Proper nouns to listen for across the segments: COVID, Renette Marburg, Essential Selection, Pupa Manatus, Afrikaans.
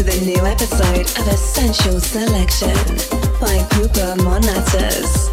to the new episode of Essential Selection by Pupa Manatus.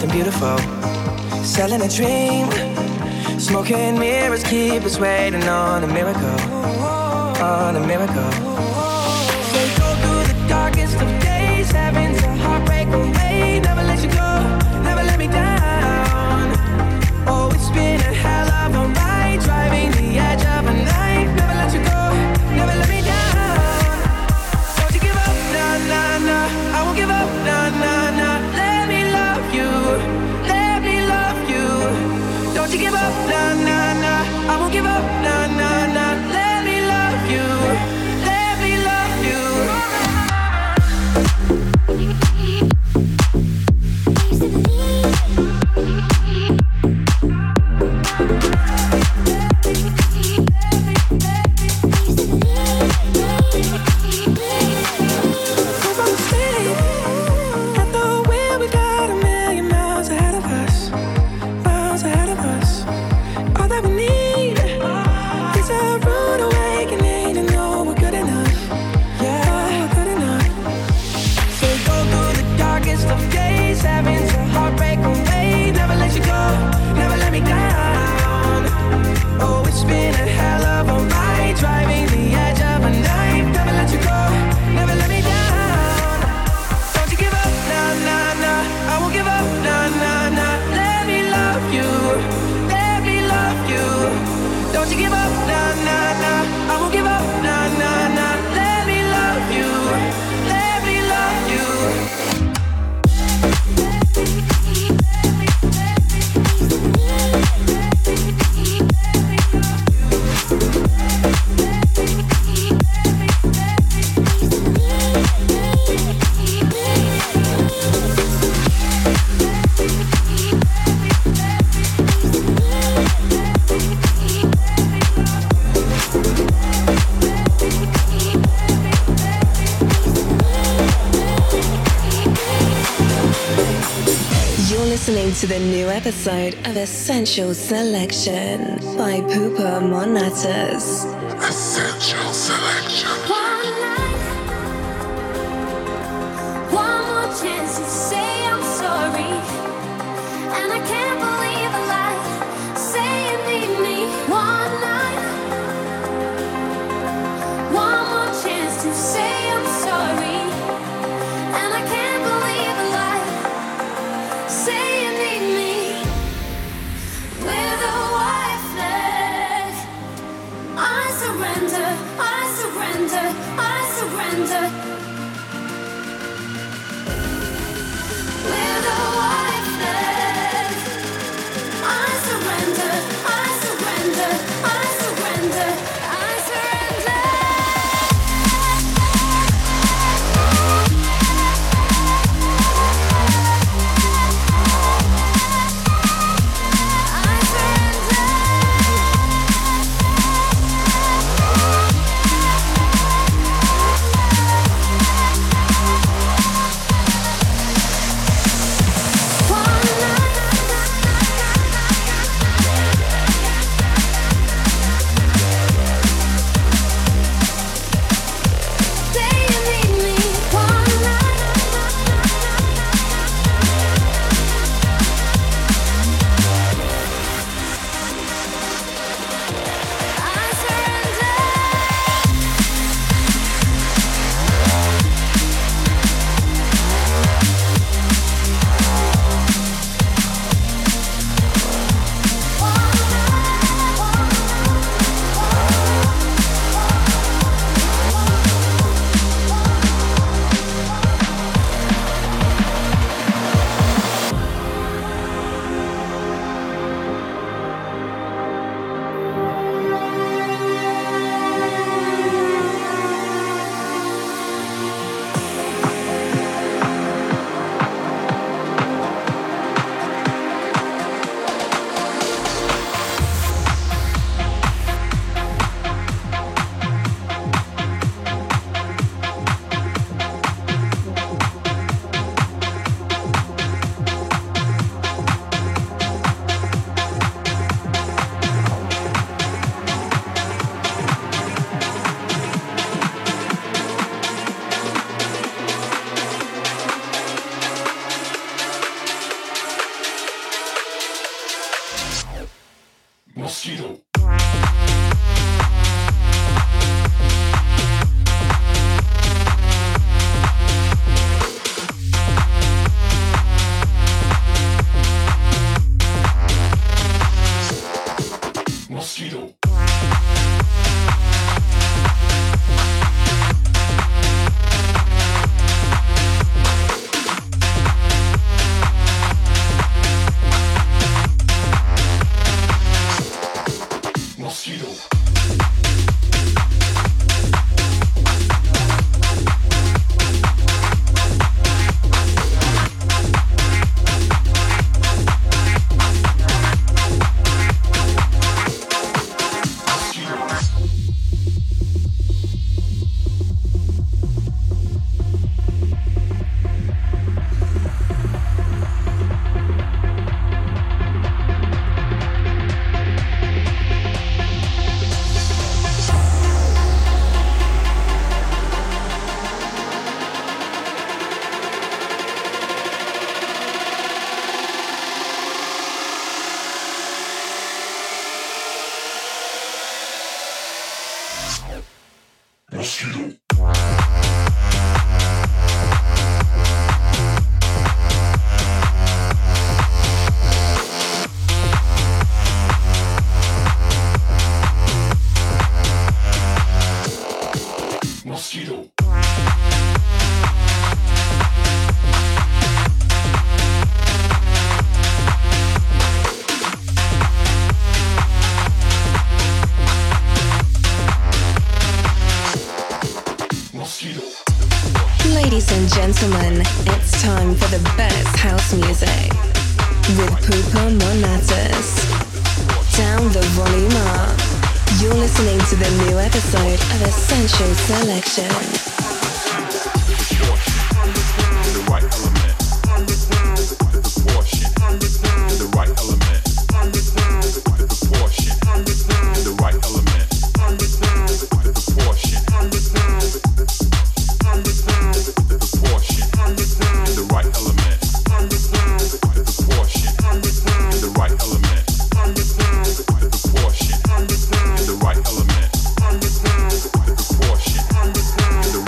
something beautiful. Selling a dream. Smoking mirrors keep us waiting on a miracle. On a miracle. So you go through the darkest of days, having to heartbreak away. Never let you go, never let me down. Oh, it's been a hell of a ride, driving the edge of a knife. Never let you go, never let me down. Don't you give up, nah, nah, nah. I won't give up, nah, nah, nah. Let me love you, let me love you. Don't you give up, nah, nah, nah. I won't give up, nah, nah, nah. Let me love you, let me love you. To the new episode of Essential Selection by Pupa Manatus. Essential Selection. One life, one more chance to say I'm sorry, and I can't believe a lie. Say you need me. One life, one more chance to say I'm sorry, and I can't believe a lie. Say. I surrender. mosquito. Mosquito. Ladies and gentlemen, it's time for the best house music with Pupa Manatus. Down the volume up. You're listening to the new episode of Essential Selection. The right element. The proportion. The right element. The proportion. The right element. The proportion. The proportion, the right element, the proportion, the right element, the proportion, the right element, the proportion, the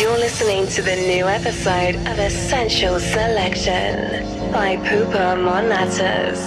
You're listening to the new episode of Essential Selection by Pupa Manatus.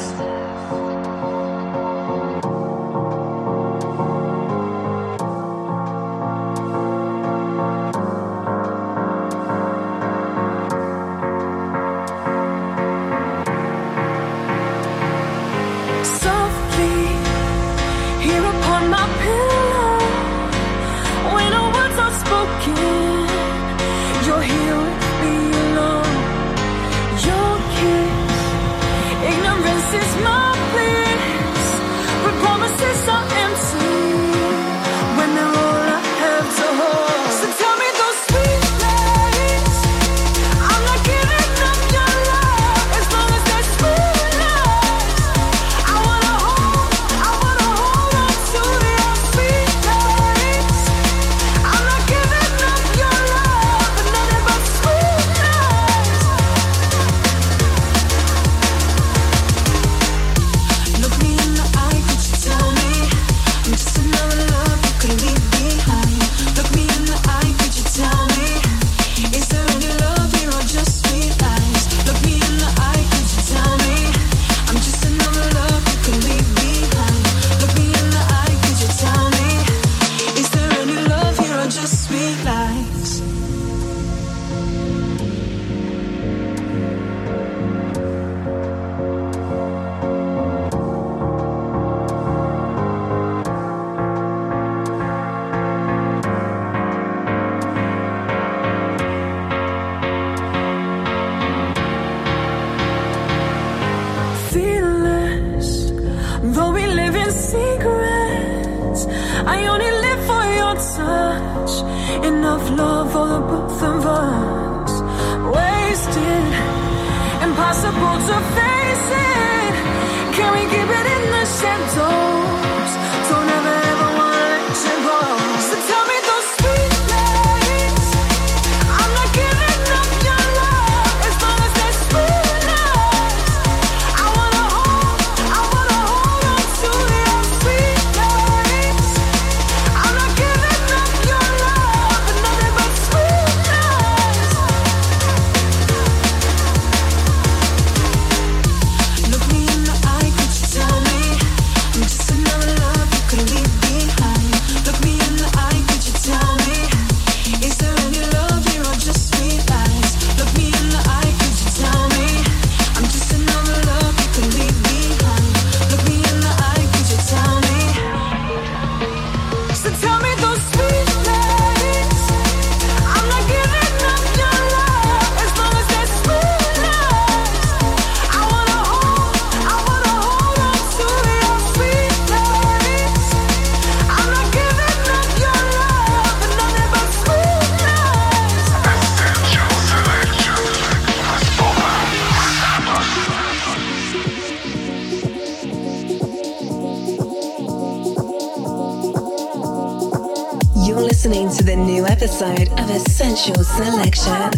Episode of Essential Selection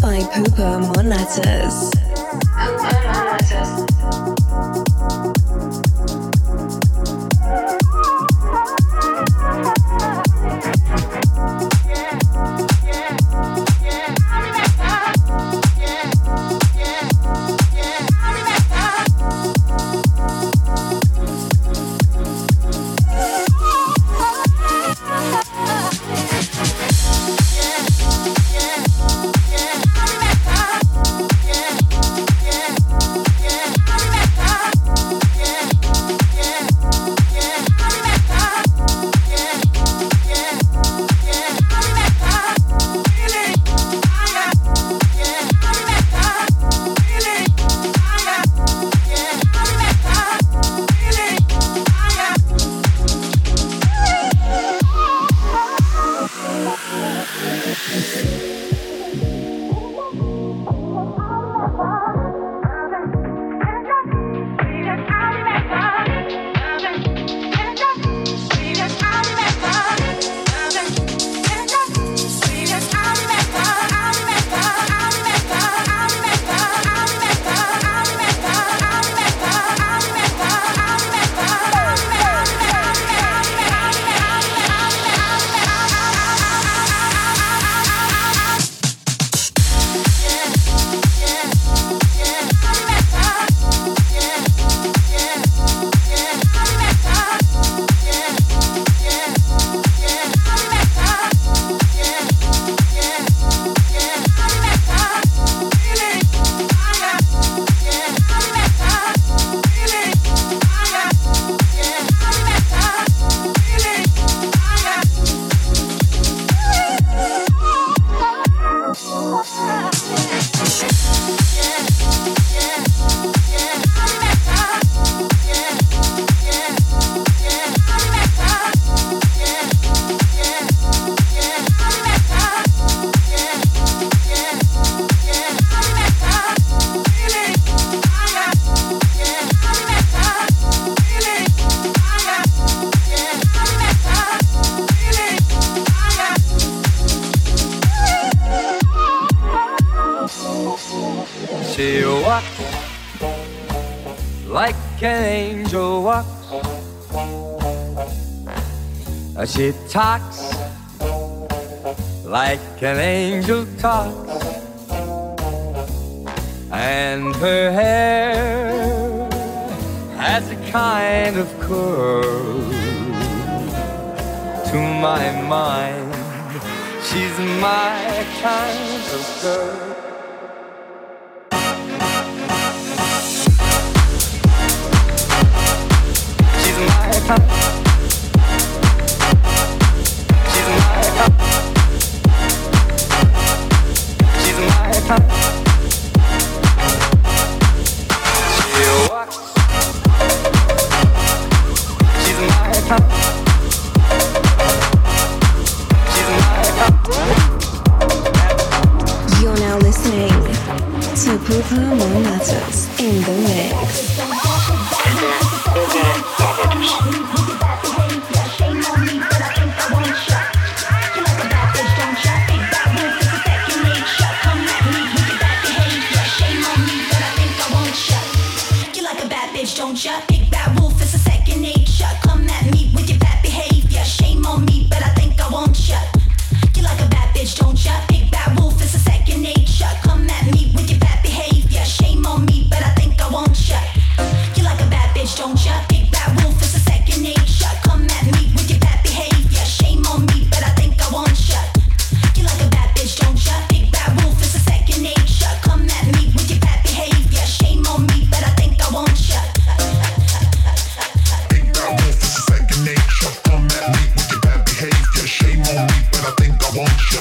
by Pupa Manatus. she walks like an angel walks. She talks like an angel talks. And her hair has a kind of curl. To my mind, she's my kind of girl. She's my kind. She's my kind. She's my kind. She walks. She's my kind. You're now listening to Pupa Manatus in the mix. You like a bad bitch, don't ya? Big bad wolf is a second nature. Come at me with your bad behavior. Shame on me, but I think I won't ya. You like a bad bitch, don't ya? Big bad wolf is a second nature. Come at me with your bad behavior. Shame on me, but I think I want ya. You like a bad bitch, don't ya? Big bad wolf is a second nature. Come at me with your bad behavior. Shame on me, but I think I want ya. You like a bad bitch, don't ya? Big bad wolf is a second nature. Come at me with your bad behavior. Shame on me, but I think I want ya. Big bad wolf is a second nature. Come at me with your bad behavior. Shame on me, but I think I want ya.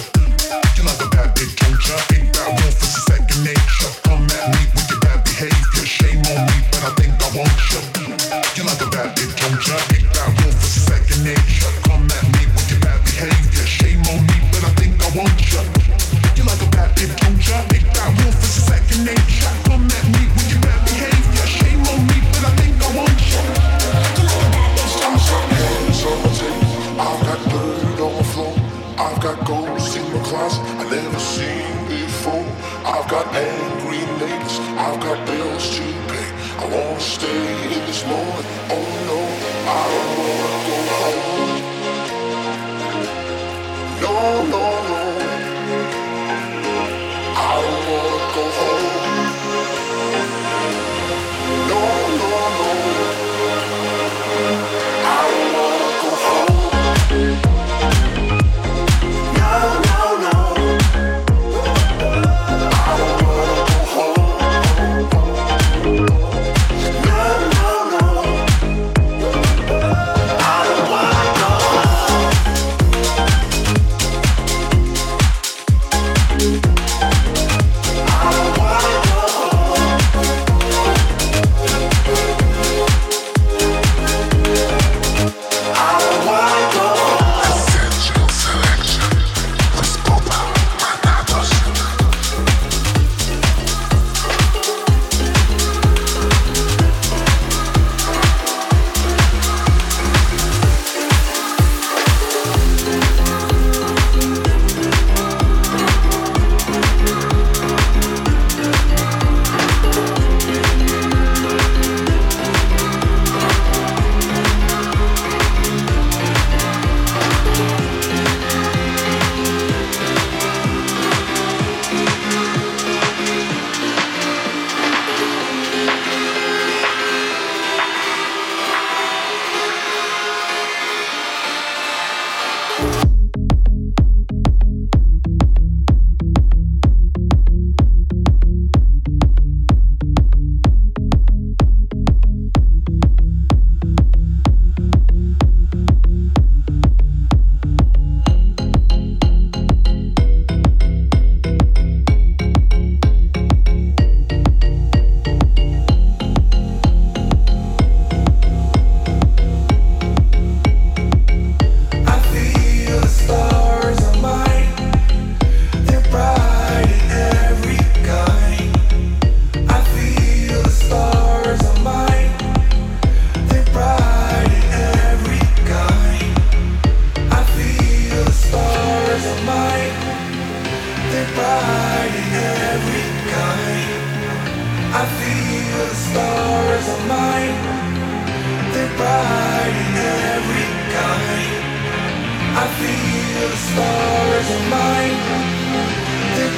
You like a bad bitch, don't ya? Big bad wolf is a second nature. Come at me with your bad behavior. Shame on me, but I think I want ya. You like a bad bitch, don't ya? Big bad wolf is a second nature. Come at me with your bad behavior. Shame on me, but I think I want ya. You like a bad bitch, don't ya? Big bad wolf is a second nature. Come at me with your bad behavior. Shame on me, but I think I want ya. You like a bad bitch, don't ya? I've got dirt on the floor. I've got ghosts in my closet I never seen before. I've got angry neighbors. I've got bills to pay. I won't stay in this moment. Oh no, I don't wanna go home. No, no, no. I don't wanna go home. No, no, no. I don't wanna go home. No, no.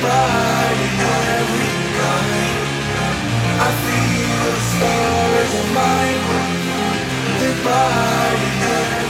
body, every night I feel the stars in my mind. The body, every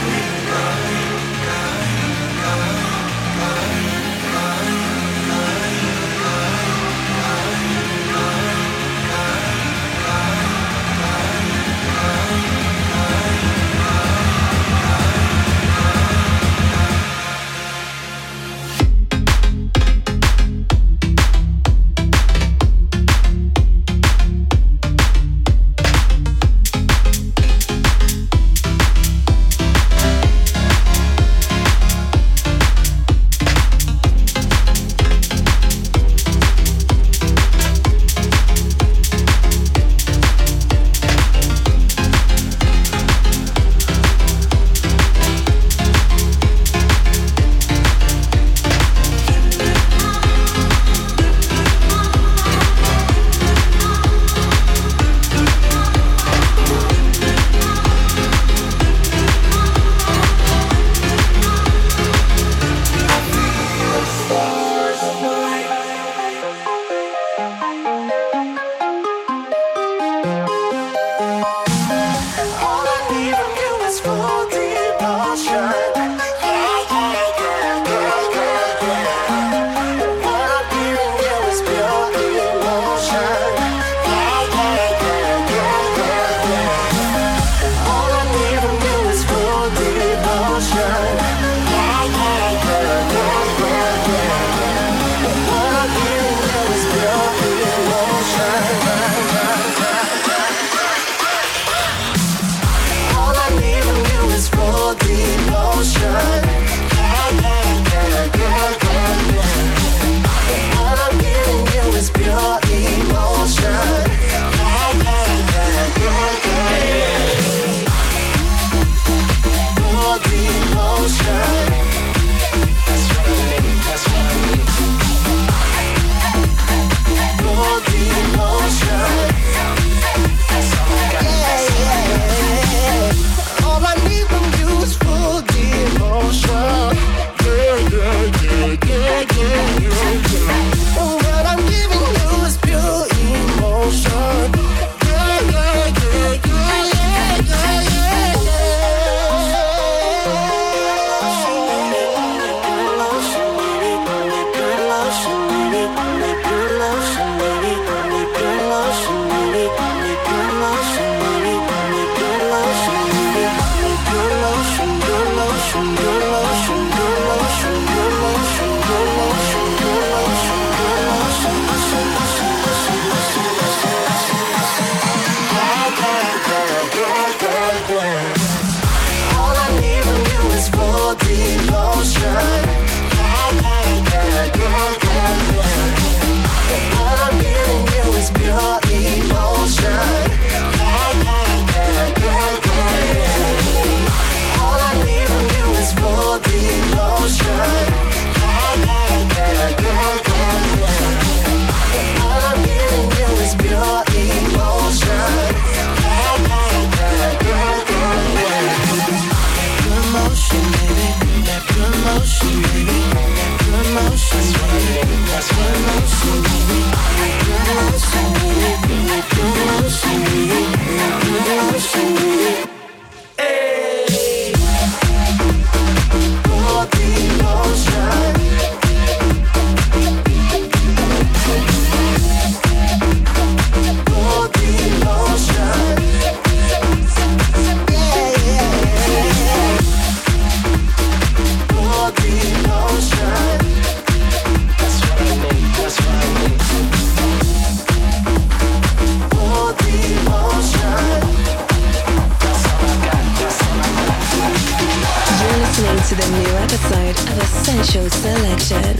to the new episode of Essential Selection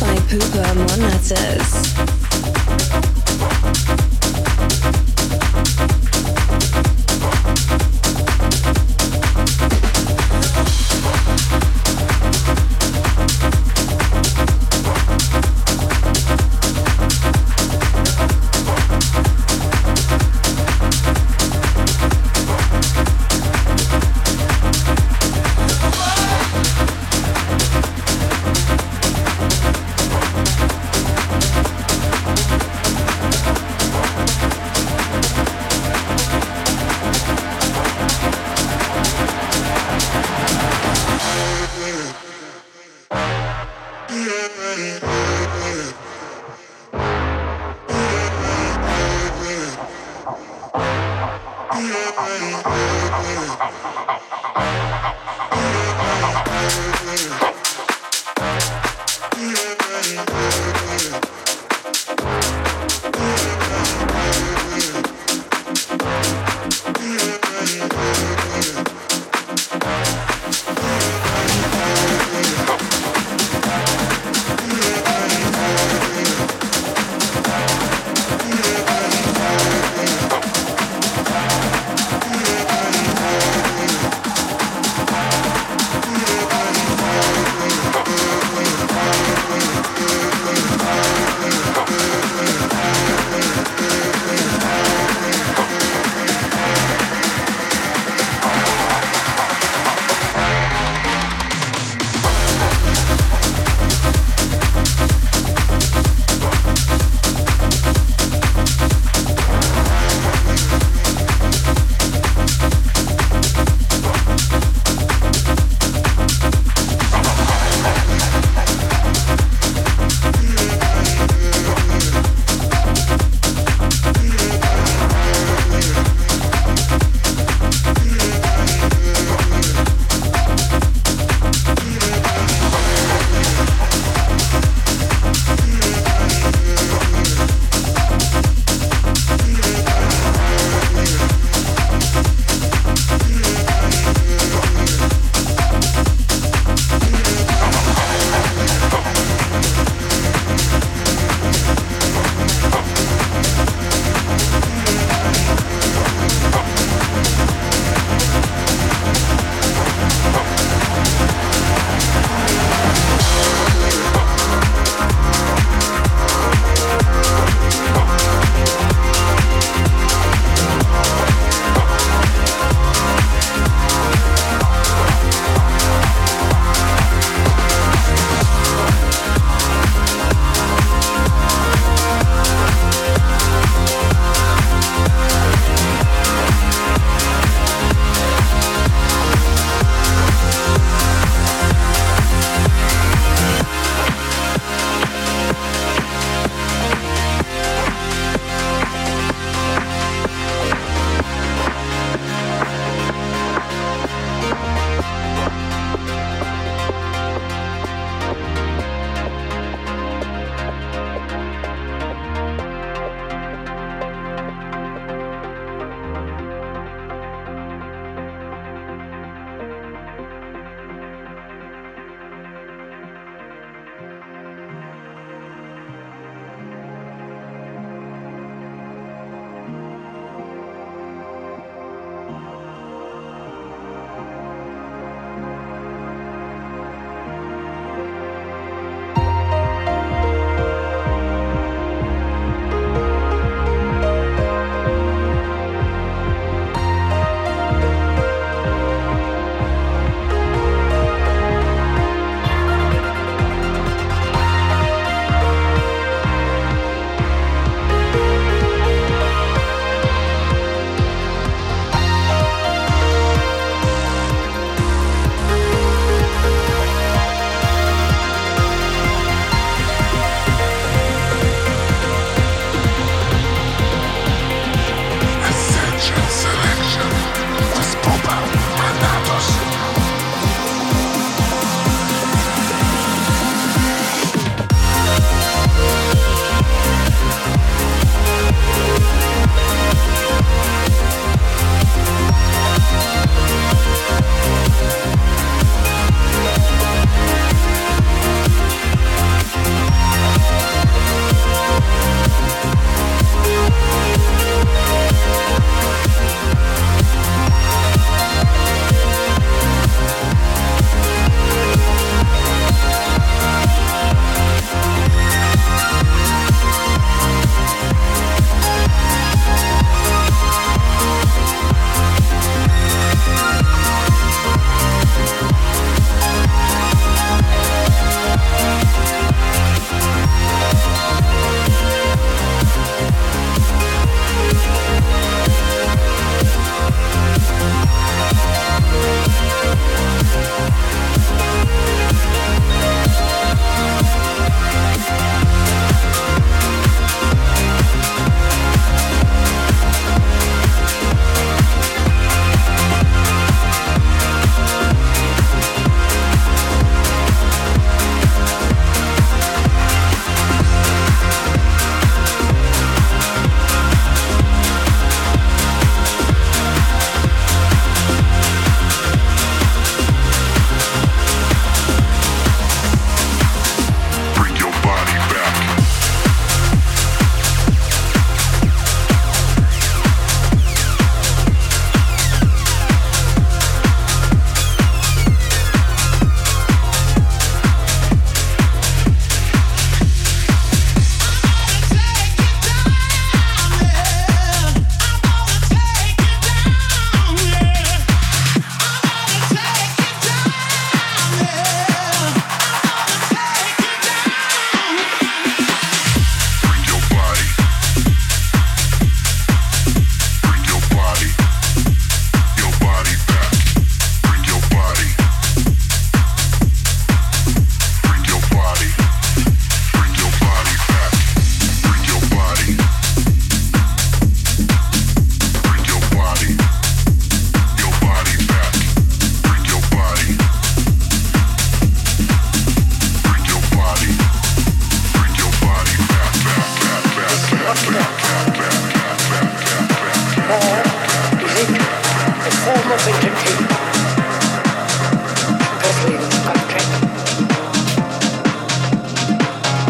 by Pupa Manatus.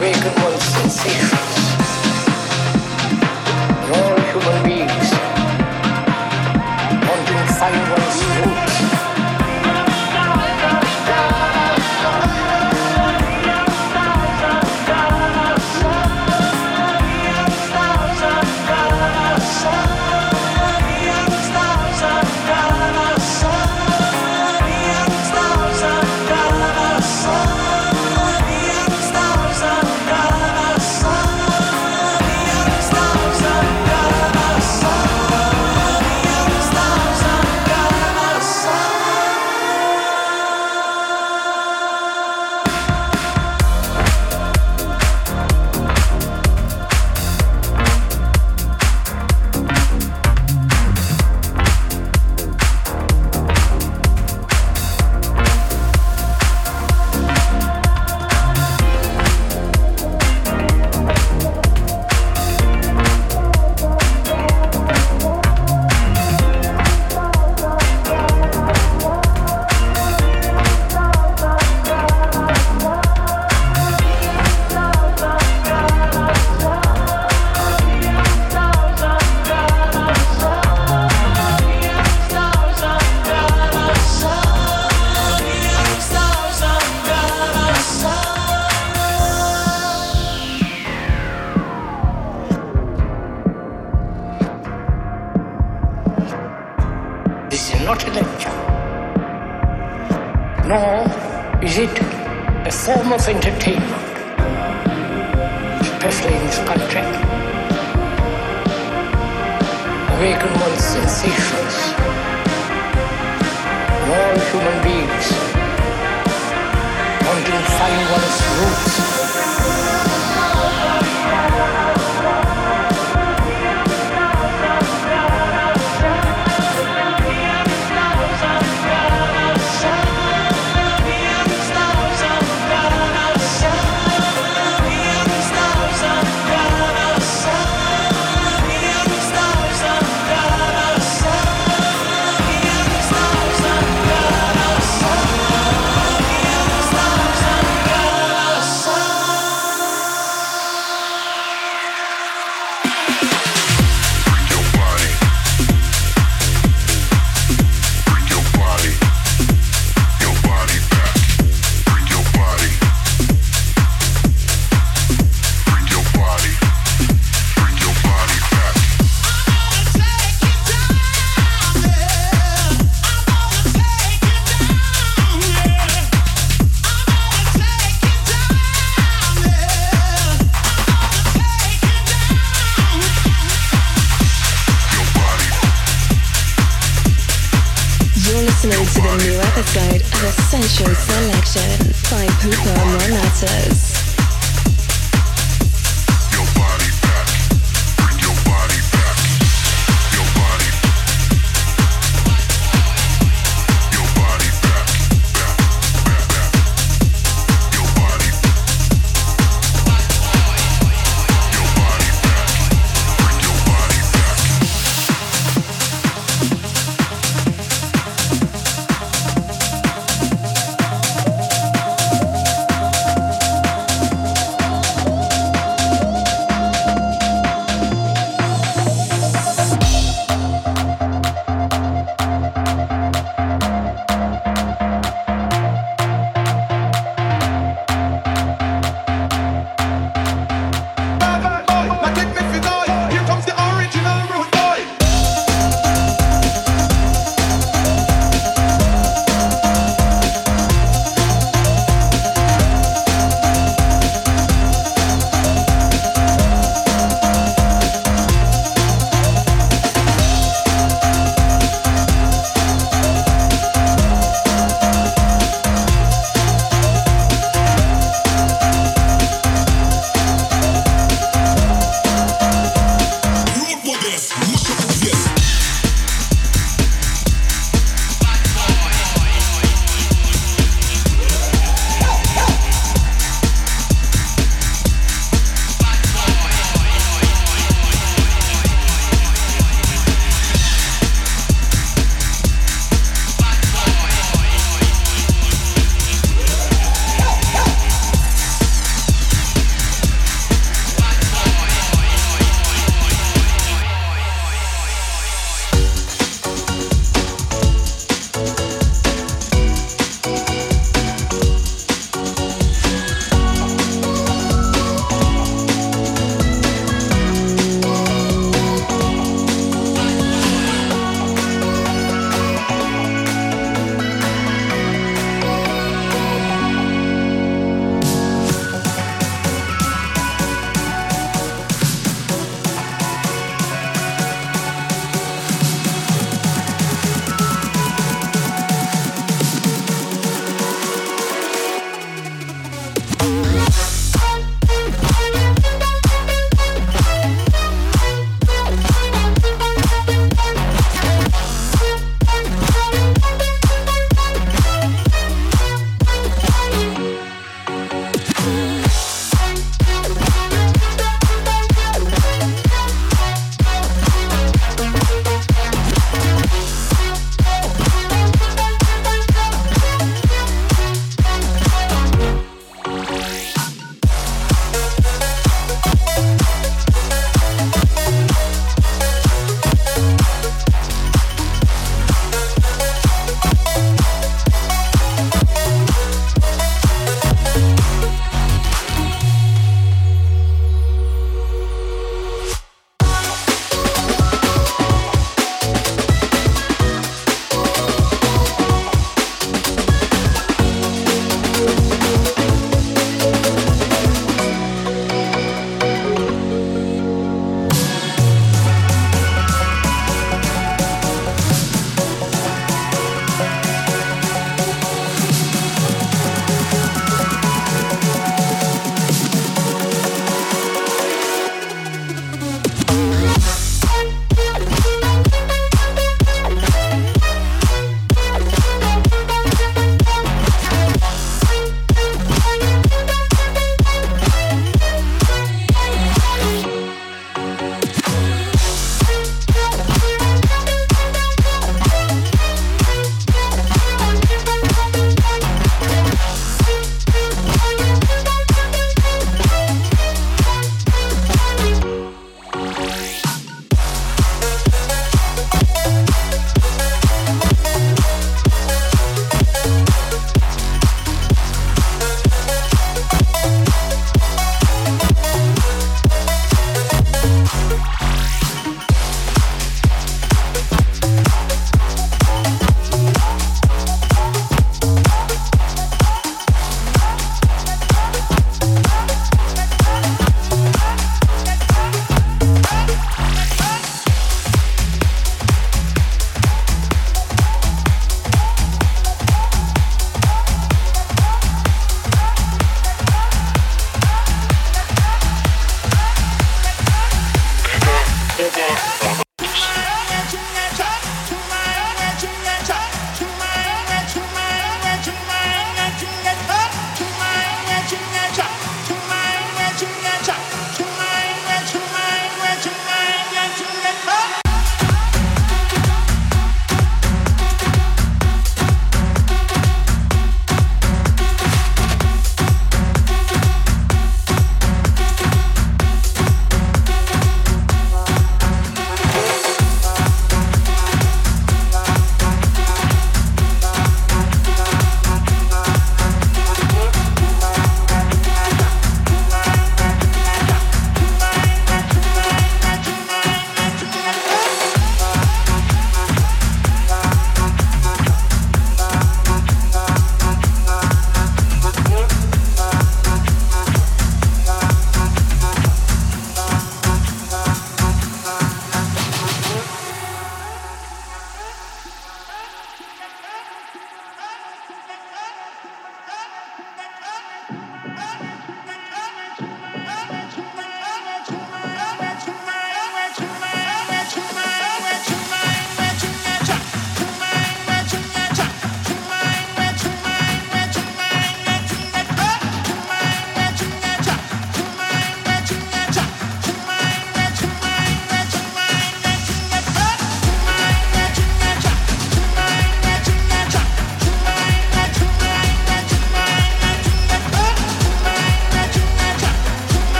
real sensation. We're all human beings, wanting to find one's roots. Listening to the new episode of Essential Selection by Pupa Manatus.